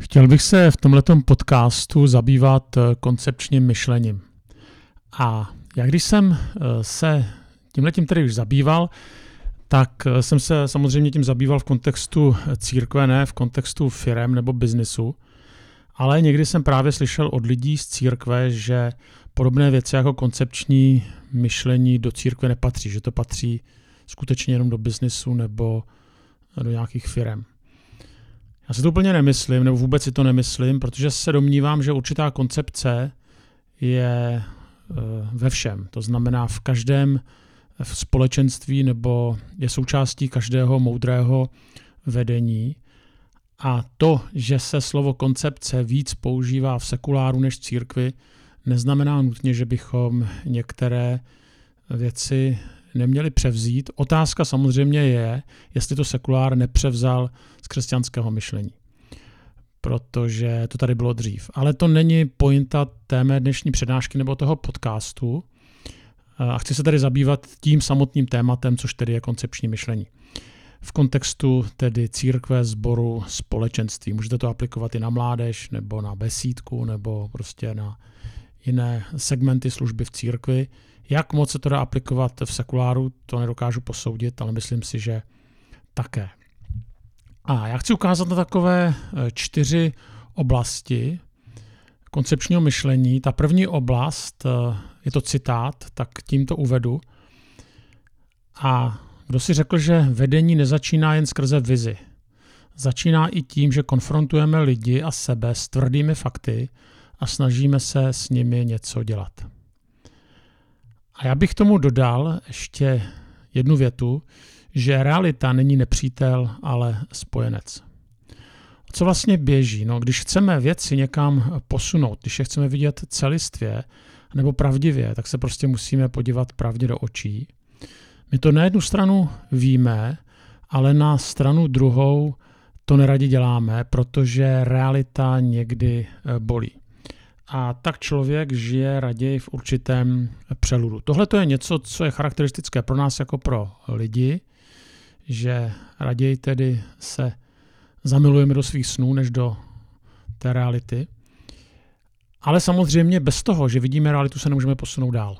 Chtěl bych se v tomhletom podcastu zabývat koncepčním myšlením. A já když jsem se tímhletím tedy už zabýval, tak jsem se samozřejmě tím zabýval v kontextu církve, ne v kontextu firem nebo biznisu, ale někdy jsem právě slyšel od lidí z církve, že podobné věci jako koncepční myšlení do církve nepatří, že to patří skutečně jenom do biznisu nebo do nějakých firem. Já si to úplně nemyslím, nebo vůbec si to nemyslím, protože se domnívám, že určitá koncepce je ve všem. To znamená v každém společenství nebo je součástí každého moudrého vedení. A to, že se slovo koncepce víc používá v sekuláru než v církvi, neznamená nutně, že bychom některé věci neměli převzít. Otázka samozřejmě je, jestli to sekulár nepřevzal z křesťanského myšlení, protože to tady bylo dřív. Ale to není pointa té mé dnešní přednášky nebo toho podcastu a chci se tady zabývat tím samotným tématem, což tedy je koncepční myšlení. V kontextu tedy církve, sboru, společenství. Můžete to aplikovat i na mládež, nebo na besídku, nebo prostě na jiné segmenty služby v církvi. Jak moc se to dá aplikovat v sekuláru, to nedokážu posoudit, ale myslím si, že také. A já chci ukázat na takové 4 oblasti koncepčního myšlení. Ta první oblast, je to citát, tak tím to uvedu. A kdo si řekl, že vedení nezačíná jen skrze vizi. Začíná i tím, že konfrontujeme lidi a sebe s tvrdými fakty a snažíme se s nimi něco dělat. A já bych k tomu dodal ještě jednu větu, že realita není nepřítel, ale spojenec. Co vlastně běží? No, když chceme věci někam posunout, když je chceme vidět celistvě nebo pravdivě, tak se prostě musíme podívat pravdě do očí. My to na jednu stranu víme, ale na stranu druhou to neradi děláme, protože realita někdy bolí. A tak člověk žije raději v určitém přeludu. Tohle to je něco, co je charakteristické pro nás jako pro lidi, že raději tedy se zamilujeme do svých snů, než do té reality. Ale samozřejmě bez toho, že vidíme realitu, se nemůžeme posunout dál.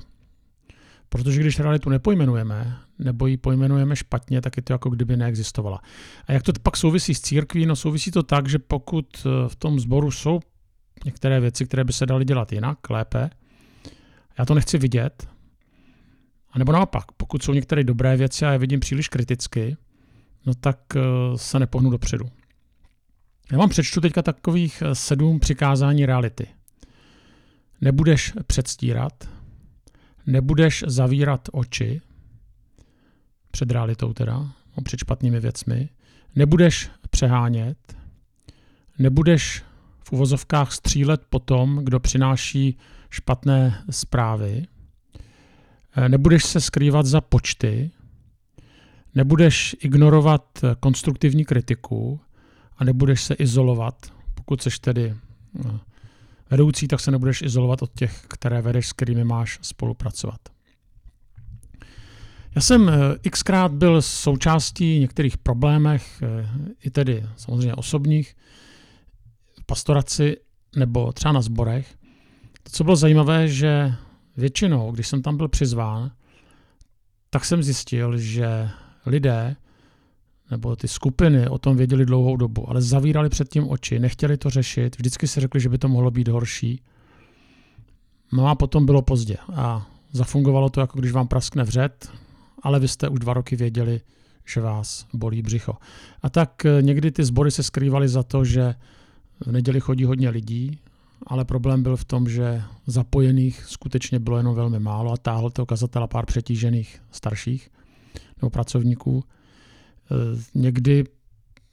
Protože když realitu nepojmenujeme, nebo ji pojmenujeme špatně, tak je to jako kdyby neexistovala. A jak to pak souvisí s církví? No souvisí to tak, že pokud v tom sboru jsou některé věci, které by se daly dělat jinak, lépe, já to nechci vidět. A nebo naopak, pokud jsou některé dobré věci a já vidím příliš kriticky, no tak se nepohnu dopředu. Já vám přečtu teďka takových 7 přikázání reality. Nebudeš předstírat, nebudeš zavírat oči, před realitou teda, před špatnými věcmi, nebudeš přehánět, nebudeš v uvozovkách střílet po tom, kdo přináší špatné zprávy, nebudeš se skrývat za počty, nebudeš ignorovat konstruktivní kritiku a nebudeš se izolovat, pokud seš tedy vedoucí, tak se nebudeš izolovat od těch, které vedeš, s kterými máš spolupracovat. Já jsem xkrát byl součástí některých problémech, i tedy samozřejmě osobních, v pastoraci nebo třeba na sborech. To, co bylo zajímavé, že většinou, když jsem tam byl přizván, tak jsem zjistil, že lidé nebo ty skupiny o tom věděli dlouhou dobu, ale zavírali před tím oči, nechtěli to řešit, vždycky si řekli, že by to mohlo být horší. No a potom bylo pozdě a zafungovalo to, jako když vám praskne vřed, ale vy jste už 2 roky věděli, že vás bolí břicho. A tak někdy ty sbory se skrývaly za to, že v neděli chodí hodně lidí, ale problém byl v tom, že zapojených skutečně bylo jenom velmi málo a táhl toho kazatela pár přetížených starších nebo pracovníků. Někdy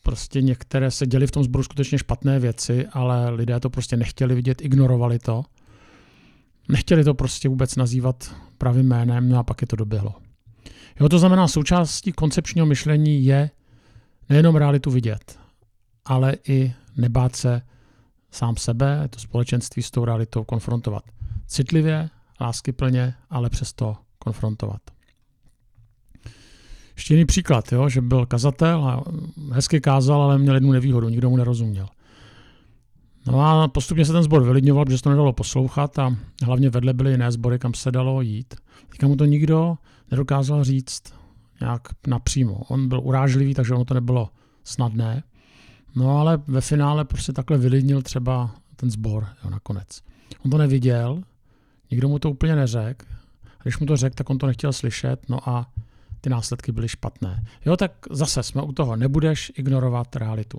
prostě některé se děly v tom sboru skutečně špatné věci, ale lidé to prostě nechtěli vidět, ignorovali to. Nechtěli to prostě vůbec nazývat pravým jménem, no a pak je to doběhlo. Jo, to znamená, součástí koncepčního myšlení je nejenom realitu vidět, ale i nebát se sám sebe, to společenství s tou realitou konfrontovat. Citlivě, láskyplně, ale přesto konfrontovat. Ještě jiný příklad, jo, že byl kazatel a hezky kázal, ale měl jednu nevýhodu, nikdo mu nerozuměl. No a postupně se ten sbor vylidňoval, protože se to nedalo poslouchat a hlavně vedle byly jiné sbory, kam se dalo jít. Teďka mu to nikdo nedokázal říct nějak napřímo. On byl urážlivý, takže ono to nebylo snadné. No ale ve finále prostě takhle vylidnil třeba ten sbor, jo, nakonec. On to neviděl, nikdo mu to úplně neřekl. Když mu to řekl, tak on to nechtěl slyšet, no a ty následky byly špatné. Jo, tak zase jsme u toho, nebudeš ignorovat realitu.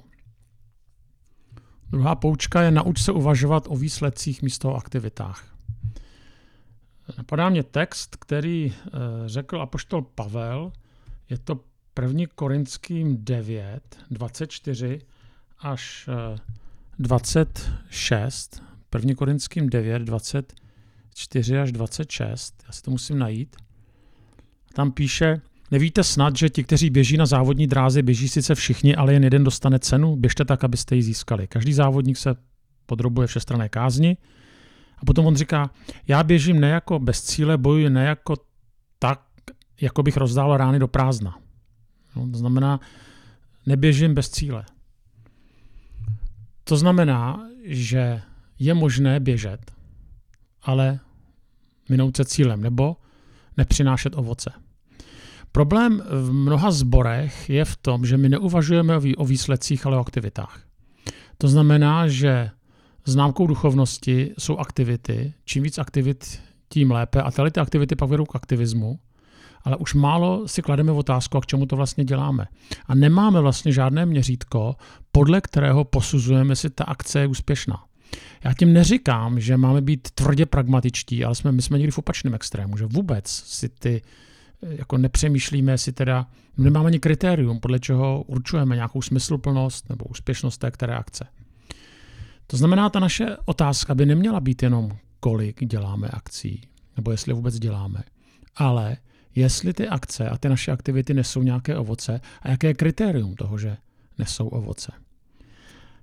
Druhá poučka je nauč se uvažovat o výsledcích místo o aktivitách. Napadá mě text, který řekl apoštol Pavel, je to 1. Korinským 9, 24 až 26. 1. Korinským 9, 24 až 26. Já si to musím najít. Tam píše, nevíte snad, že ti, kteří běží na závodní dráze, běží sice všichni, ale jen jeden dostane cenu? Běžte tak, abyste ji získali. Každý závodník se podrobuje všestranné kázni. A potom on říká, já běžím ne jako bez cíle, bojuji ne jako tak, jako bych rozdával rány do prázdna. No, to znamená, neběžím bez cíle. To znamená, že je možné běžet, ale minout se cílem, nebo nepřinášet ovoce. Problém v mnoha sborech je v tom, že my neuvažujeme o výsledcích, ale o aktivitách. To znamená, že známkou duchovnosti jsou aktivity. Čím víc aktivit, tím lépe. A tyhle aktivity pak vedou k aktivismu. Ale už málo si klademe otázku, k čemu to vlastně děláme. A nemáme vlastně žádné měřítko, podle kterého posuzujeme, jestli ta akce je úspěšná. Já tím neříkám, že máme být tvrdě pragmatičtí, ale my jsme někdy v opačném extrému, že vůbec si ty jako nepřemýšlíme, si teda nemáme ani kritérium, podle čeho určujeme nějakou smysluplnost nebo úspěšnost té které akce. To znamená, ta naše otázka by neměla být jenom, kolik děláme akcí, nebo jestli vůbec děláme, ale jestli ty akce a ty naše aktivity nesou nějaké ovoce a jaké je kritérium toho, že nesou ovoce.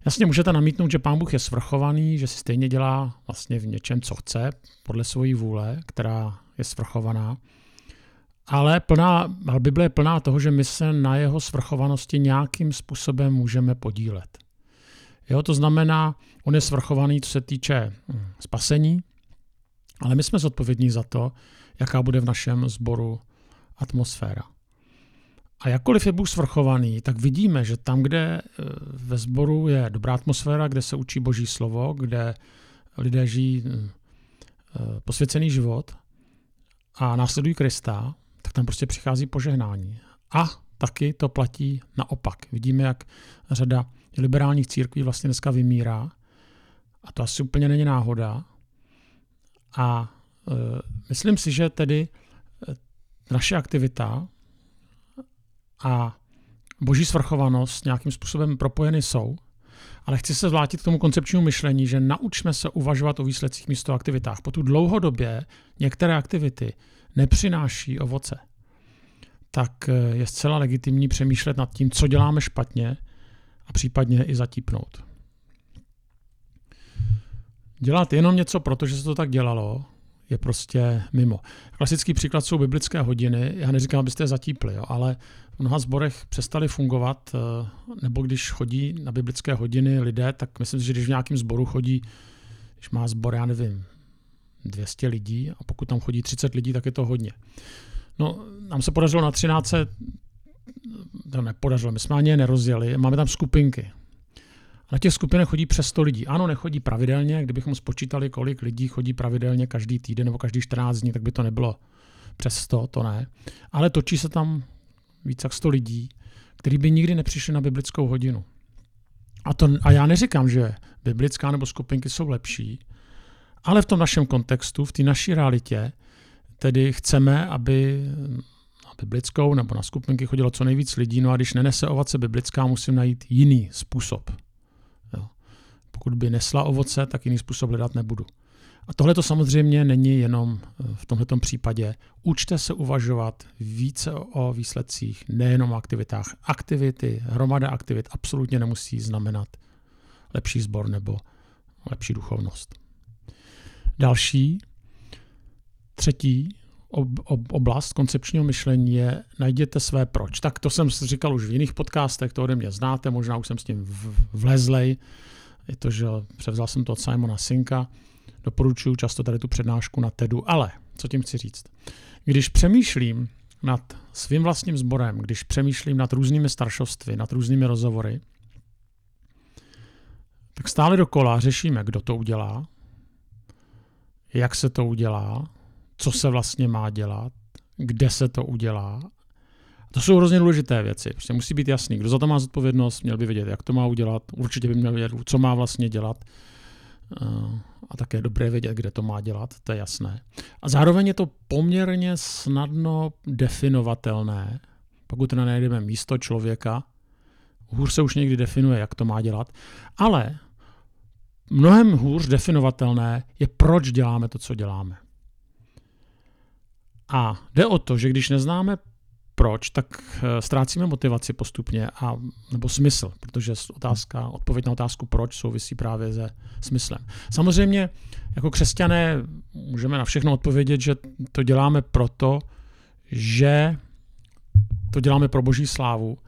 Jasně, můžete namítnout, že Pán Bůh je svrchovaný, že si stejně dělá vlastně v něčem, co chce, podle svojí vůle, která je svrchovaná. Ale Bible je plná toho, že my se na jeho svrchovanosti nějakým způsobem můžeme podílet. Jo, to znamená, on je svrchovaný, co se týče spasení, ale my jsme zodpovědní za to, jaká bude v našem sboru atmosféra. A jakkoliv je Bůh svrchovaný, tak vidíme, že tam, kde ve sboru je dobrá atmosféra, kde se učí Boží slovo, kde lidé žijí posvěcený život a následují Krista, tak tam prostě přichází požehnání. A taky to platí naopak. Vidíme, jak řada liberálních církví vlastně dneska vymírá. A to asi úplně není náhoda. A myslím si, že tedy naše aktivita a boží svrchovanost nějakým způsobem propojeny jsou, ale chci se vrátit k tomu koncepčnímu myšlení, že naučme se uvažovat o výsledcích místo o aktivitách. Pokud dlouhodobě některé aktivity nepřináší ovoce, tak je zcela legitimní přemýšlet nad tím, co děláme špatně a případně i zatípnout. Dělat jenom něco, protože se to tak dělalo, je prostě mimo. Klasický příklad jsou biblické hodiny. Já neříkám, abyste je zatípli, jo, ale v mnoha sborech přestali fungovat, nebo když chodí na biblické hodiny lidé, tak myslím, že když v nějakém sboru chodí, když má sbor, já nevím, 200 lidí a pokud tam chodí 30 lidí, tak je to hodně. No, nám se podařilo na 13, to nepodařilo, my jsme ani je nerozjeli, máme tam skupinky. Na těch skupinách chodí přes 100 lidí. Ano, nechodí pravidelně, kdybychom spočítali, kolik lidí chodí pravidelně každý týden nebo každý 14 dní, tak by to nebylo přes 100, to ne. Ale točí se tam víc jak 100 lidí, kteří by nikdy nepřišli na biblickou hodinu. A já neříkám, že biblická nebo skupinky jsou lepší, ale v tom našem kontextu, v té naší realitě, tedy chceme, aby na biblickou nebo na skupinky chodilo co nejvíc lidí, no a když nenese ovoce biblická, musím najít jiný způsob. Pokud by nesla ovoce, tak jiný způsob hledat nebudu. A tohle to samozřejmě není jenom v tomhletom případě. Učte se uvažovat více o výsledcích, nejenom o aktivitách. Aktivity, hromada aktivit absolutně nemusí znamenat lepší sbor nebo lepší duchovnost. Třetí oblast koncepčního myšlení je najděte své proč. Tak to jsem říkal už v jiných podcastech, to ode mě znáte, možná už jsem s tím vlezlej. je to, že převzal jsem to od Simona Sinka, doporučuji často tady tu přednášku na TEDu, ale co tím chci říct? Když přemýšlím nad svým vlastním sborem, když přemýšlím nad různými staršovstvy, nad různými rozhovory, tak stále dokola řešíme, kdo to udělá, jak se to udělá, co se vlastně má dělat, kde se to udělá. To jsou hrozně důležité věci. Prostě musí být jasný, kdo za to má zodpovědnost, měl by vědět, jak to má udělat, určitě by měl vědět, co má vlastně dělat. A také je dobré vědět, kde to má dělat, to je jasné. A zároveň je to poměrně snadno definovatelné. Pokud nenajdeme místo člověka, hůř se už někdy definuje, jak to má dělat. Ale mnohem hůř definovatelné je, proč děláme to, co děláme. A jde o to, že když neznáme proč, tak ztrácíme motivaci postupně, nebo smysl, protože odpověď na otázku proč souvisí právě se smyslem. Samozřejmě jako křesťané můžeme na všechno odpovědět, že to děláme proto, že to děláme pro boží slávu.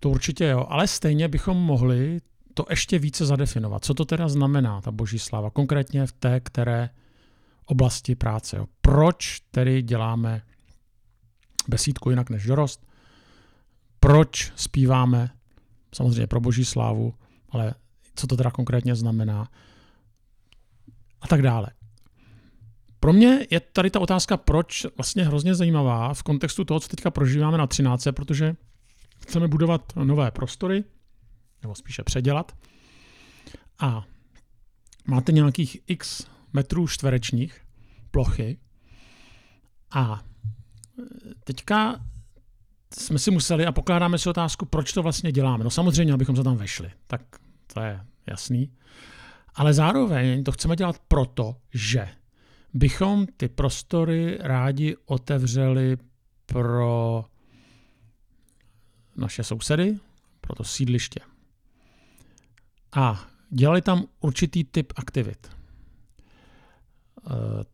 To určitě jo, ale stejně bychom mohli to ještě více zadefinovat. Co to teda znamená ta boží sláva, konkrétně v té, které oblasti práce. Jo. Proč tedy děláme besídku jinak než dorost? Proč zpíváme? Samozřejmě pro boží slávu, ale co to teda konkrétně znamená? A tak dále. Pro mě je tady ta otázka proč vlastně hrozně zajímavá v kontextu toho, co teďka prožíváme na 13, protože chceme budovat nové prostory, nebo spíše předělat. A máte nějakých x metrů čtverečních plochy a teďka jsme si museli a pokládáme si otázku, proč to vlastně děláme. No samozřejmě, abychom se tam vešli, tak to je jasný. Ale zároveň to chceme dělat proto, že bychom ty prostory rádi otevřeli pro naše sousedy, pro to sídliště. A dělali tam určitý typ aktivit.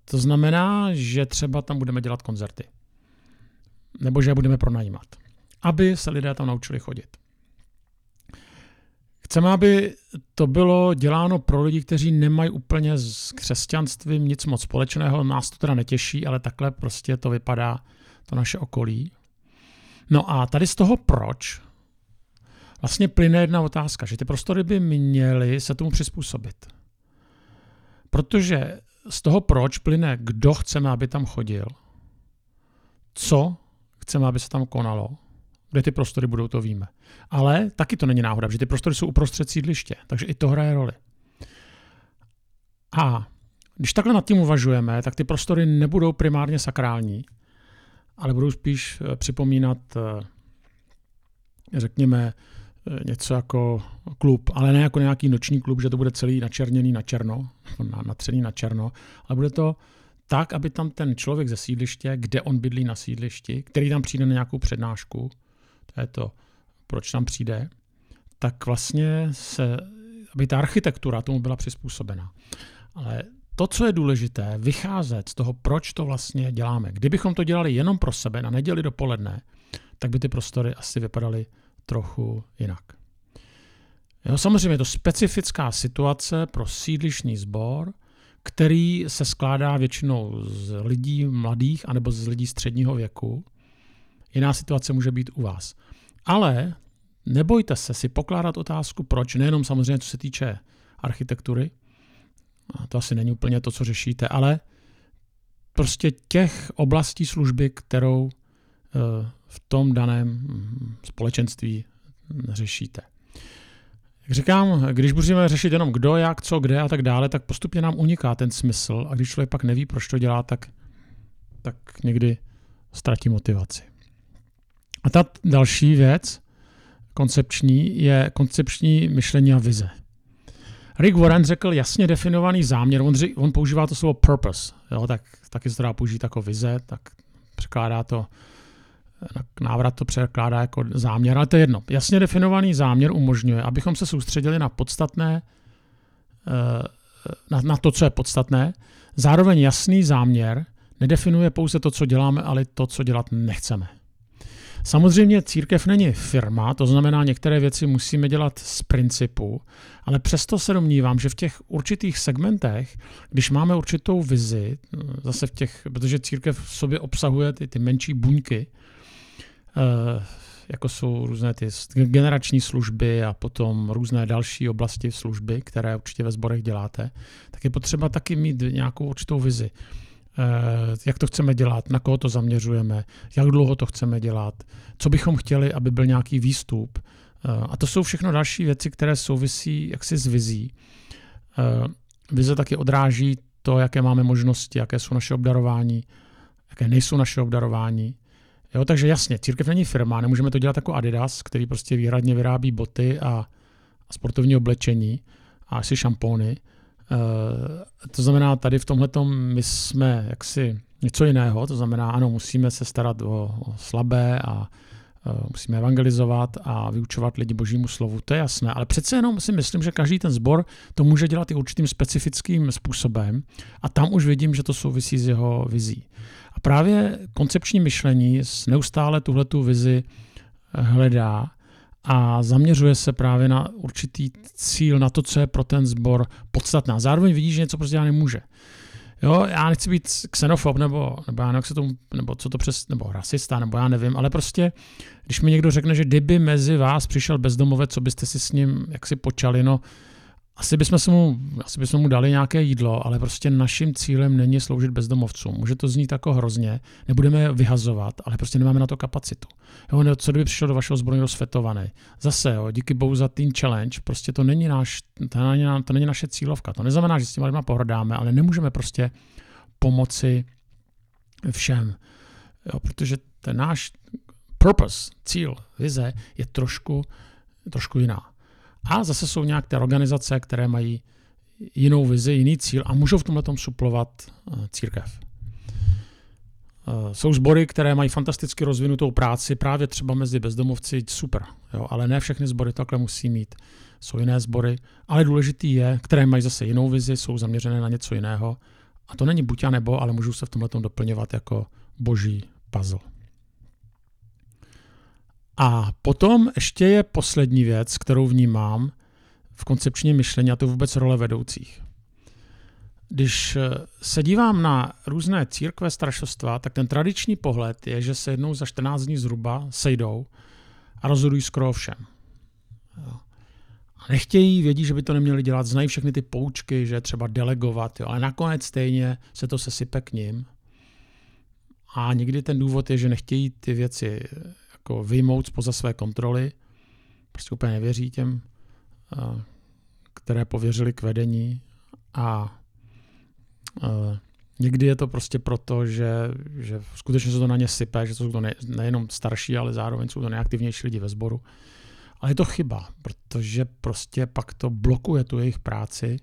To znamená, že třeba tam budeme dělat koncerty. Nebo že je budeme pronajímat. Aby se lidé tam naučili chodit. Chceme, aby to bylo děláno pro lidi, kteří nemají úplně s křesťanstvím nic moc společného. Nás to teda netěší, ale takhle prostě to vypadá to naše okolí. No a tady z toho proč vlastně plyne jedna otázka, že ty prostory by měly se tomu přizpůsobit. Protože z toho proč plyne, kdo chceme, aby tam chodil, co chceme, aby se tam konalo, kde ty prostory budou, to víme. Ale taky to není náhoda, že ty prostory jsou uprostřed sídliště, takže i to hraje roli. A když takhle nad tím uvažujeme, tak ty prostory nebudou primárně sakrální, ale budou spíš připomínat, řekněme, něco jako klub, ale ne jako nějaký noční klub, že to bude celý načerněný na černo, natřený na černo, ale bude to tak, aby tam ten člověk ze sídliště, kde on bydlí na sídlišti, který tam přijde na nějakou přednášku, to je to, proč tam přijde, tak vlastně aby ta architektura tomu byla přizpůsobena. Ale to, co je důležité, vycházet z toho, proč to vlastně děláme. Kdybychom to dělali jenom pro sebe na neděli dopoledne, tak by ty prostory asi vypadaly trochu jinak. Jo, samozřejmě je to specifická situace pro sídlišní sbor, který se skládá většinou z lidí mladých anebo z lidí středního věku. Jiná situace může být u vás. Ale nebojte se si pokládat otázku, proč, nejenom samozřejmě, co se týče architektury, a to asi není úplně to, co řešíte, ale prostě těch oblastí služby, kterou v tom daném společenství řešíte. Jak říkám, když budeme řešit jenom kdo, jak, co, kde a tak dále, tak postupně nám uniká ten smysl a když člověk pak neví, proč to dělá, tak někdy ztratí motivaci. A ta další věc, koncepční, je koncepční myšlení a vize. Rick Warren řekl jasně definovaný záměr, on používá to slovo purpose, jo, tak taky se dá použít jako vize, tak překládá to, návrat to překládá jako záměr, ale to je jedno. Jasně definovaný záměr umožňuje, abychom se soustředili na podstatné, na to, co je podstatné. Zároveň jasný záměr nedefinuje pouze to, co děláme, ale to, co dělat nechceme. Samozřejmě církev není firma, to znamená, některé věci musíme dělat z principu, ale přesto se domnívám, že v těch určitých segmentech, když máme určitou vizi, zase protože církev v sobě obsahuje ty menší buňky, jako jsou různé ty generační služby a potom různé další oblasti služby, které určitě ve sborech děláte, tak je potřeba taky mít nějakou určitou vizi. Jak to chceme dělat, na koho to zaměřujeme, jak dlouho to chceme dělat, co bychom chtěli, aby byl nějaký výstup. A to jsou všechno další věci, které souvisí jaksi s vizí. Vize taky odráží to, jaké máme možnosti, jaké jsou naše obdarování, jaké nejsou naše obdarování. Jo, takže jasně, církev není firma, nemůžeme to dělat jako Adidas, který prostě výhradně vyrábí boty a sportovní oblečení a asi šampóny. To znamená, tady v tomhletom my jsme jaksi něco jiného, to znamená, ano, musíme se starat o slabé a musíme evangelizovat a vyučovat lidi Božímu slovu, to je jasné, ale přece jenom si myslím, že každý ten sbor to může dělat i určitým specifickým způsobem a tam už vidím, že to souvisí s jeho vizí. A právě koncepční myšlení neustále tuhletu vizi hledá a zaměřuje se právě na určitý cíl, na to, co je pro ten sbor podstatná. Zároveň vidí, že něco prostě já nemůže. Jo, já nechci být xenofob, nebo já se tomu, nebo co to přes, nebo rasista, nebo já nevím, ale prostě, když mi někdo řekne, že kdyby mezi vás přišel bezdomovec, co byste si s ním jaksi počali, no, asi bychom mu dali nějaké jídlo, ale prostě naším cílem není sloužit bezdomovcům. Může to znít jako hrozně, nebudeme je vyhazovat, ale prostě nemáme na to kapacitu. Jo, co kdyby přišel do vašeho sboru rozfetovaný? Zase, jo, díky bohu za Teen Challenge, prostě to není naše cílovka. To neznamená, že s těma lidma pohrdáme, ale nemůžeme prostě pomoci všem. Jo, protože ten náš purpose, cíl, vize je trošku jiná. A zase jsou nějak ty organizace, které mají jinou vizi, jiný cíl a můžou v tomhletom suplovat církev. Jsou sbory, které mají fantasticky rozvinutou práci, právě třeba mezi bezdomovci, super, jo, ale ne všechny sbory takhle musí mít. Jsou jiné sbory, ale důležitý je, které mají zase jinou vizi, jsou zaměřené na něco jiného a to není buď a nebo, ale můžou se v tomhletom doplňovat jako boží puzzle. A potom ještě je poslední věc, kterou vnímám v koncepčním myšlení, a to vůbec role vedoucích. Když se dívám na různé církve, staršovstva, tak ten tradiční pohled je, že se jednou za 14 dní zhruba sejdou a rozhodují skoro o všem. A nechtějí, vědí, že by to neměli dělat, znají všechny ty poučky, že je třeba delegovat, jo, ale nakonec stejně se to sesype k nim. A někdy ten důvod je, že nechtějí ty věci jako vyjmout spoza své kontroly, prostě úplně nevěří těm, které pověřili k vedení a někdy je to prostě proto, že skutečně se to na ně sype, že jsou to nejenom starší, ale zároveň jsou to nejaktivnější lidi ve sboru. Ale je to chyba, protože prostě pak to blokuje tu jejich práci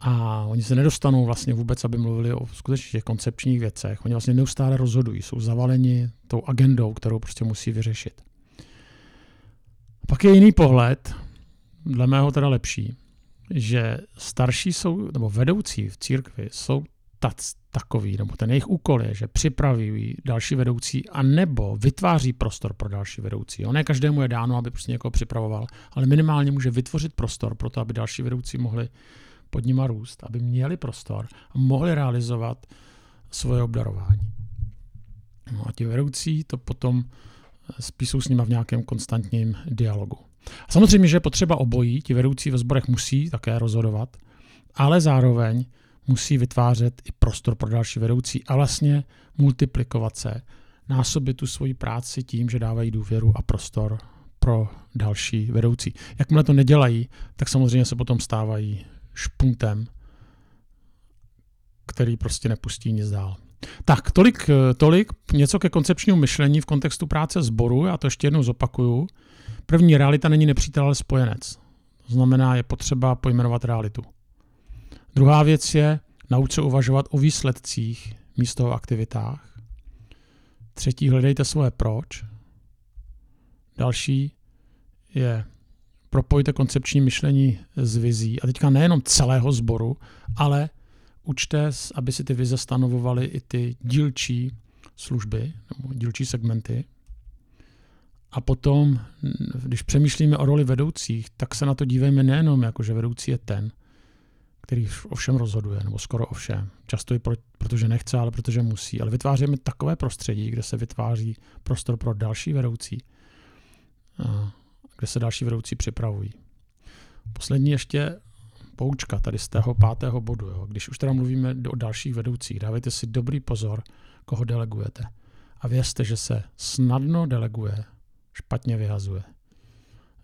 a oni se nedostanou vlastně vůbec, aby mluvili o skutečně těch koncepčních věcech. Oni vlastně neustále rozhodují, jsou zavaleni tou agendou, kterou prostě musí vyřešit. Pak je jiný pohled, dle mého teda lepší, že starší jsou, nebo vedoucí v církvi jsou takový, nebo ten jejich úkol je, že připraví další vedoucí a nebo vytváří prostor pro další vedoucí. Ne každému je dáno, aby prostě někoho připravoval, ale minimálně může vytvořit prostor pro to, aby další vedoucí mohli pod nima růst, aby měli prostor a mohli realizovat svoje obdarování. No a ti vedoucí to potom spíš jsou s nima v nějakém konstantním dialogu. A samozřejmě, že je potřeba obojí, ti vedoucí ve sborech musí také rozhodovat, ale zároveň musí vytvářet i prostor pro další vedoucí a vlastně multiplikovat se, násobit tu svoji práci tím, že dávají důvěru a prostor pro další vedoucí. Jakmile to nedělají, tak samozřejmě se potom stávají špuntem, který prostě nepustí nic dál. Tak, tolik něco ke koncepčnímu myšlení v kontextu práce sboru, já to ještě jednou zopakuju. První, realita není nepřítel, ale spojenec. To znamená, je potřeba pojmenovat realitu. Druhá věc je nauč se uvažovat o výsledcích místo o aktivitách. Třetí, hledejte svoje proč. Další je propojte koncepční myšlení s vizí. A teďka nejenom celého sboru, ale učte, aby si ty vize stanovovaly i ty dílčí služby, nebo dílčí segmenty. A potom, když přemýšlíme o roli vedoucích, tak se na to dívejme nejenom jako, že vedoucí je ten, který o všem rozhoduje, nebo skoro o všem. Často i protože nechce, ale protože musí. Ale vytváříme takové prostředí, kde se vytváří prostor pro další vedoucí, kde se další vedoucí připravují. Poslední ještě poučka tady z tého 5. bodu. Jo. Když už teda mluvíme o dalších vedoucích, dávejte si dobrý pozor, koho delegujete. A vězte, že se snadno deleguje, špatně vyhazuje.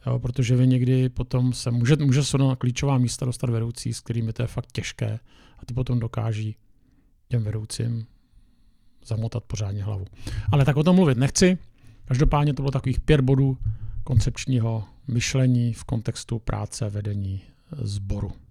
Jo, protože vy někdy potom se může se na klíčová místa dostat vedoucí, s kterými to je fakt těžké a ty potom dokáží těm vedoucím zamotat pořádně hlavu. Ale tak o tom mluvit nechci. Každopádně to bylo takových 5 bodů koncepčního myšlení v kontextu práce vedení sboru.